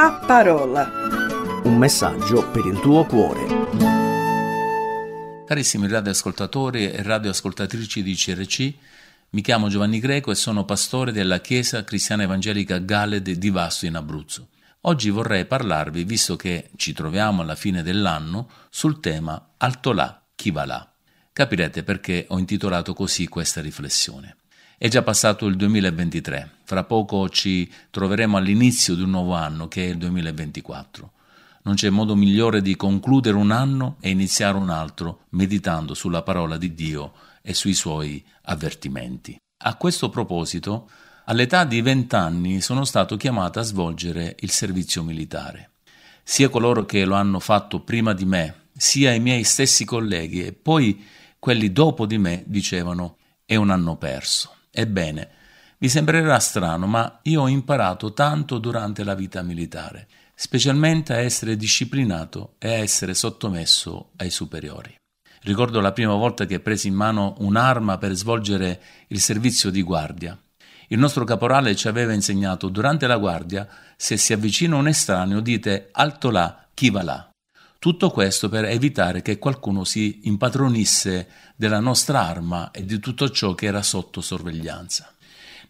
La parola. Un messaggio per il tuo cuore. Carissimi radioascoltatori e radioascoltatrici di CRC, mi chiamo Giovanni Greco e sono pastore della Chiesa Cristiana Evangelica Galed di Vasto in Abruzzo. Oggi vorrei parlarvi, visto che ci troviamo alla fine dell'anno, sul tema Alto là, chi va là. Capirete perché ho intitolato così questa riflessione. È già passato il 2023, fra poco ci troveremo all'inizio di un nuovo anno che è il 2024. Non c'è modo migliore di concludere un anno e iniziare un altro meditando sulla parola di Dio e sui suoi avvertimenti. A questo proposito, all'età di 20 anni sono stato chiamato a svolgere il servizio militare. Sia coloro che lo hanno fatto prima di me, sia i miei stessi colleghi e poi quelli dopo di me dicevano «è un anno perso». Ebbene, vi sembrerà strano, ma io ho imparato tanto durante la vita militare, specialmente a essere disciplinato e a essere sottomesso ai superiori. Ricordo la prima volta che presi in mano un'arma per svolgere il servizio di guardia. Il nostro caporale ci aveva insegnato durante la guardia: se si avvicina un estraneo dite «alto là, chi va là». Tutto questo per evitare che qualcuno si impadronisse della nostra arma e di tutto ciò che era sotto sorveglianza.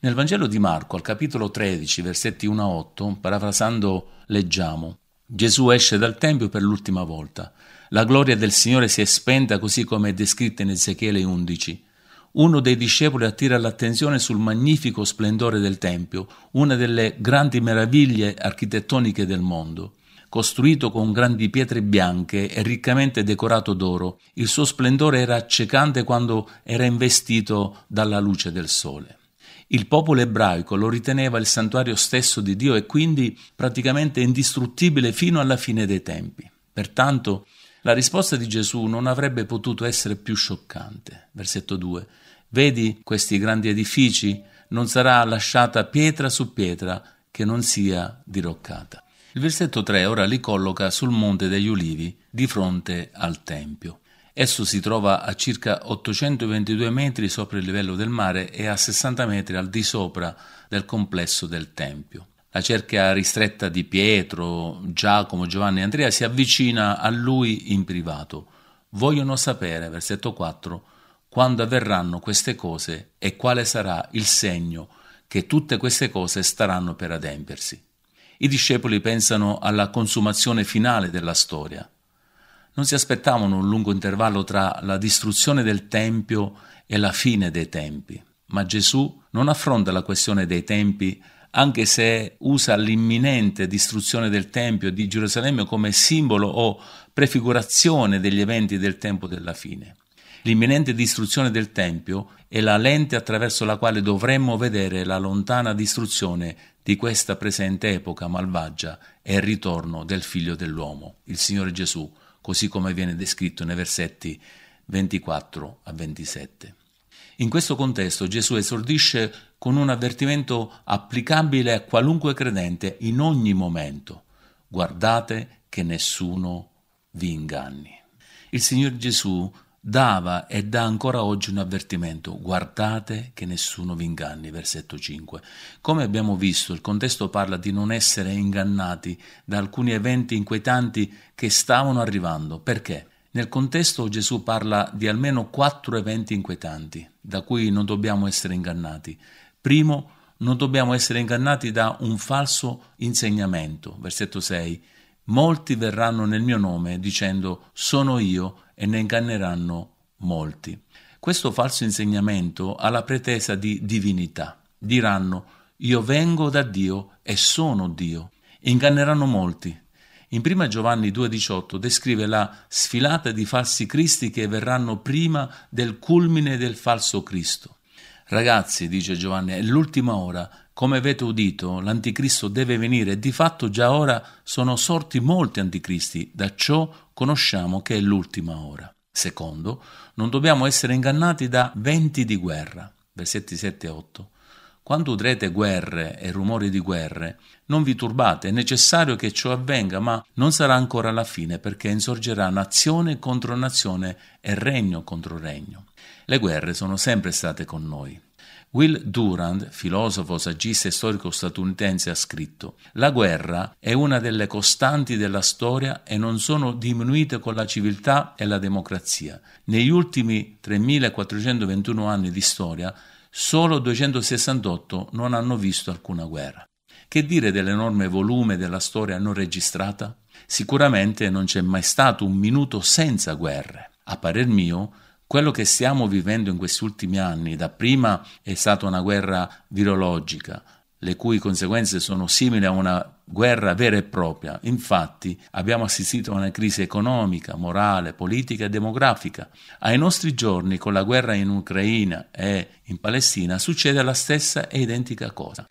Nel Vangelo di Marco, al capitolo 13, versetti 1-8, parafrasando, leggiamo: Gesù esce dal Tempio per l'ultima volta. La gloria del Signore si è spenta, così come è descritta in Ezechiele 11. Uno dei discepoli attira l'attenzione sul magnifico splendore del Tempio, una delle grandi meraviglie architettoniche del mondo. Costruito con grandi pietre bianche e riccamente decorato d'oro, il suo splendore era accecante quando era investito dalla luce del sole. Il popolo ebraico lo riteneva il santuario stesso di Dio e quindi praticamente indistruttibile fino alla fine dei tempi. Pertanto la risposta di Gesù non avrebbe potuto essere più scioccante. Versetto 2. Vedi questi grandi edifici? Non sarà lasciata pietra su pietra che non sia diroccata. Il versetto 3 ora li colloca sul Monte degli Ulivi, di fronte al Tempio. Esso si trova a circa 822 metri sopra il livello del mare e a 60 metri al di sopra del complesso del Tempio. La cerchia ristretta di Pietro, Giacomo, Giovanni e Andrea si avvicina a lui in privato. Vogliono sapere, versetto 4, quando avverranno queste cose e quale sarà il segno che tutte queste cose staranno per adempiersi. I discepoli pensano alla consumazione finale della storia. Non si aspettavano un lungo intervallo tra la distruzione del Tempio e la fine dei tempi, ma Gesù non affronta la questione dei tempi, anche se usa l'imminente distruzione del Tempio e di Gerusalemme come simbolo o prefigurazione degli eventi del tempo della fine. L'imminente distruzione del Tempio è la lente attraverso la quale dovremmo vedere la lontana distruzione di questa presente epoca malvagia e il ritorno del Figlio dell'uomo, il Signore Gesù, così come viene descritto nei versetti 24-27. In questo contesto Gesù esordisce con un avvertimento applicabile a qualunque credente in ogni momento: guardate che nessuno vi inganni. Il Signore Gesù dava e dà ancora oggi un avvertimento: guardate che nessuno vi inganni, versetto 5. Come abbiamo visto, il contesto parla di non essere ingannati da alcuni eventi inquietanti che stavano arrivando. Perché? Nel contesto Gesù parla di almeno 4 eventi inquietanti da cui non dobbiamo essere ingannati. Primo, non dobbiamo essere ingannati da un falso insegnamento, versetto 6. Molti verranno nel mio nome dicendo «sono io» e ne inganneranno molti. Questo falso insegnamento ha la pretesa di divinità. Diranno «io vengo da Dio e sono Dio». Inganneranno molti. In Prima Giovanni 2,18 descrive la sfilata di falsi cristi che verranno prima del culmine del falso Cristo. Ragazzi, dice Giovanni, è l'ultima ora. Come avete udito, l'anticristo deve venire e di fatto già ora sono sorti molti anticristi. Da ciò conosciamo che è l'ultima ora. Secondo, non dobbiamo essere ingannati da venti di guerra. Versetti 7 e 8. Quando udrete guerre e rumori di guerre, non vi turbate, è necessario che ciò avvenga, ma non sarà ancora la fine, perché insorgerà nazione contro nazione e regno contro regno. Le guerre sono sempre state con noi. Will Durant, filosofo, saggista e storico statunitense, ha scritto: «La guerra è una delle costanti della storia e non sono diminuite con la civiltà e la democrazia. Negli ultimi 3.421 anni di storia, solo 268 non hanno visto alcuna guerra». Che dire dell'enorme volume della storia non registrata? Sicuramente non c'è mai stato un minuto senza guerre. A parer mio, quello che stiamo vivendo in questi ultimi anni, dapprima è stata una guerra virologica, le cui conseguenze sono simili a una guerra vera e propria. Infatti abbiamo assistito a una crisi economica, morale, politica e demografica. Ai nostri giorni, con la guerra in Ucraina e in Palestina, succede la stessa e identica cosa.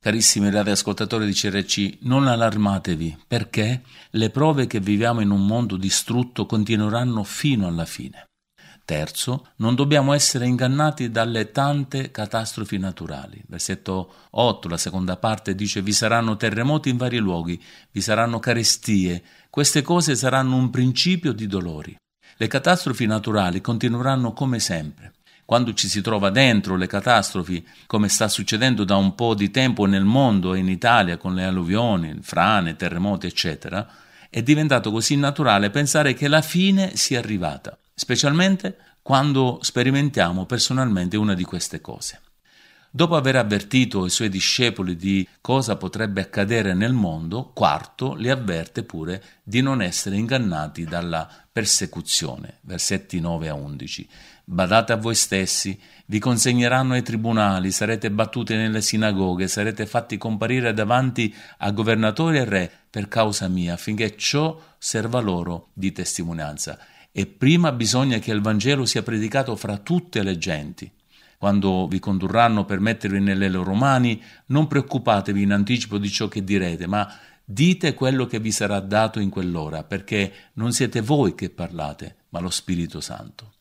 Carissimi radioascoltatori di CRC, non allarmatevi, perché le prove che viviamo in un mondo distrutto continueranno fino alla fine. Terzo, non dobbiamo essere ingannati dalle tante catastrofi naturali. Versetto 8, la seconda parte, dice: «Vi saranno terremoti in vari luoghi, vi saranno carestie. Queste cose saranno un principio di dolori». Le catastrofi naturali continueranno come sempre. Quando ci si trova dentro le catastrofi, come sta succedendo da un po' di tempo nel mondo e in Italia con le alluvioni, frane, terremoti, eccetera, è diventato così naturale pensare che la fine sia arrivata, specialmente quando sperimentiamo personalmente una di queste cose. Dopo aver avvertito i suoi discepoli di cosa potrebbe accadere nel mondo, quarto, li avverte pure di non essere ingannati dalla persecuzione. Versetti 9 a 11. «Badate a voi stessi, vi consegneranno ai tribunali, sarete battuti nelle sinagoghe, sarete fatti comparire davanti a governatori e re per causa mia, affinché ciò serva loro di testimonianza. E prima bisogna che il Vangelo sia predicato fra tutte le genti. Quando vi condurranno per mettervi nelle loro mani, non preoccupatevi in anticipo di ciò che direte, ma dite quello che vi sarà dato in quell'ora, perché non siete voi che parlate, ma lo Spirito Santo».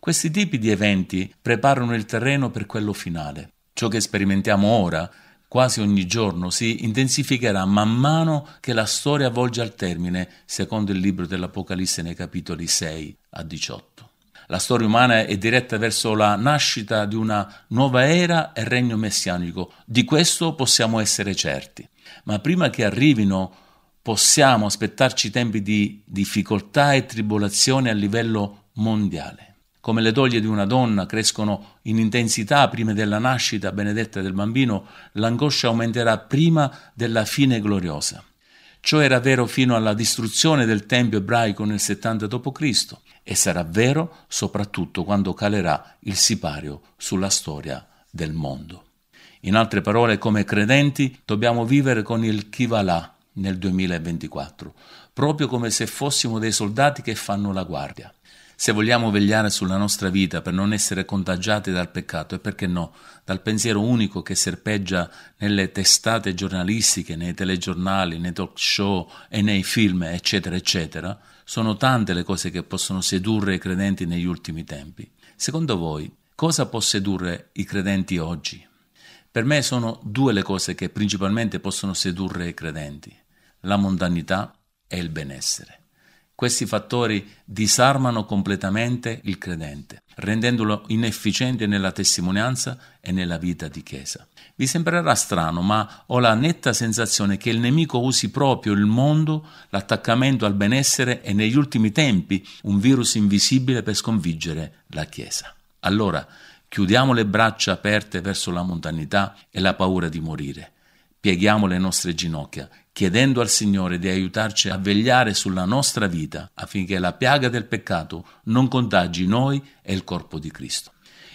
Questi tipi di eventi preparano il terreno per quello finale. Ciò che sperimentiamo ora, quasi ogni giorno, si intensificherà man mano che la storia volge al termine, secondo il libro dell'Apocalisse nei capitoli 6 a 18. La storia umana è diretta verso la nascita di una nuova era e regno messianico. Di questo possiamo essere certi. Ma prima che arrivino possiamo aspettarci tempi di difficoltà e tribolazione a livello mondiale. Come le doglie di una donna crescono in intensità prima della nascita benedetta del bambino, l'angoscia aumenterà prima della fine gloriosa. Ciò era vero fino alla distruzione del tempio ebraico nel 70 d.C. e sarà vero soprattutto quando calerà il sipario sulla storia del mondo. In altre parole, come credenti dobbiamo vivere con il Chi va là nel 2024, proprio come se fossimo dei soldati che fanno la guardia. Se vogliamo vegliare sulla nostra vita per non essere contagiati dal peccato e, perché no, dal pensiero unico che serpeggia nelle testate giornalistiche, nei telegiornali, nei talk show e nei film, eccetera, eccetera, sono tante le cose che possono sedurre i credenti negli ultimi tempi. Secondo voi, cosa può sedurre i credenti oggi? Per me sono due le cose che principalmente possono sedurre i credenti: la mondanità e il benessere. Questi fattori disarmano completamente il credente, rendendolo inefficiente nella testimonianza e nella vita di chiesa. Vi sembrerà strano, ma ho la netta sensazione che il nemico usi proprio il mondo, l'attaccamento al benessere e negli ultimi tempi un virus invisibile per sconfiggere la chiesa. Allora, chiudiamo le braccia aperte verso la mondanità e la paura di morire. Pieghiamo le nostre ginocchia, chiedendo al Signore di aiutarci a vegliare sulla nostra vita affinché la piaga del peccato non contagi noi e il corpo di Cristo.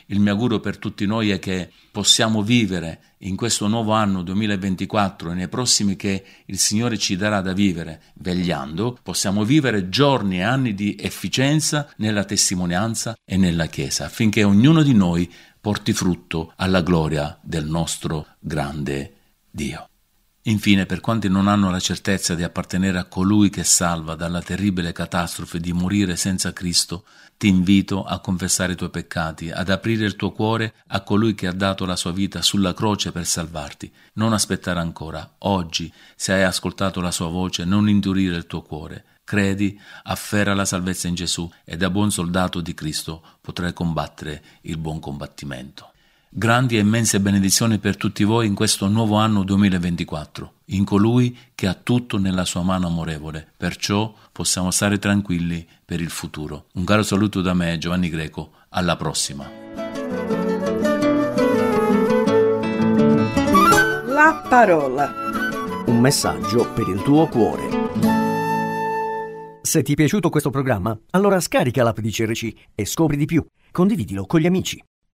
Il mio augurio per tutti noi è che possiamo vivere in questo nuovo anno 2024 e nei prossimi che il Signore ci darà da vivere, vegliando, possiamo vivere giorni e anni di efficienza nella testimonianza e nella Chiesa, affinché ognuno di noi porti frutto alla gloria del nostro grande Dio. Infine, per quanti non hanno la certezza di appartenere a colui che salva dalla terribile catastrofe di morire senza Cristo, ti invito a confessare i tuoi peccati, ad aprire il tuo cuore a colui che ha dato la sua vita sulla croce per salvarti. Non aspettare ancora. Oggi, se hai ascoltato la sua voce, non indurire il tuo cuore. Credi, afferra la salvezza in Gesù e da buon soldato di Cristo potrai combattere il buon combattimento. grandi e immense benedizioni per tutti voi in questo nuovo anno 2024, in colui che ha tutto nella sua mano amorevole, perciò possiamo stare tranquilli per il futuro. Un caro saluto da me, Giovanni Greco, alla prossima. La parola. Un messaggio per il tuo cuore. Se ti è piaciuto questo programma, allora scarica l'app di CRC e scopri di più. Condividilo con gli amici.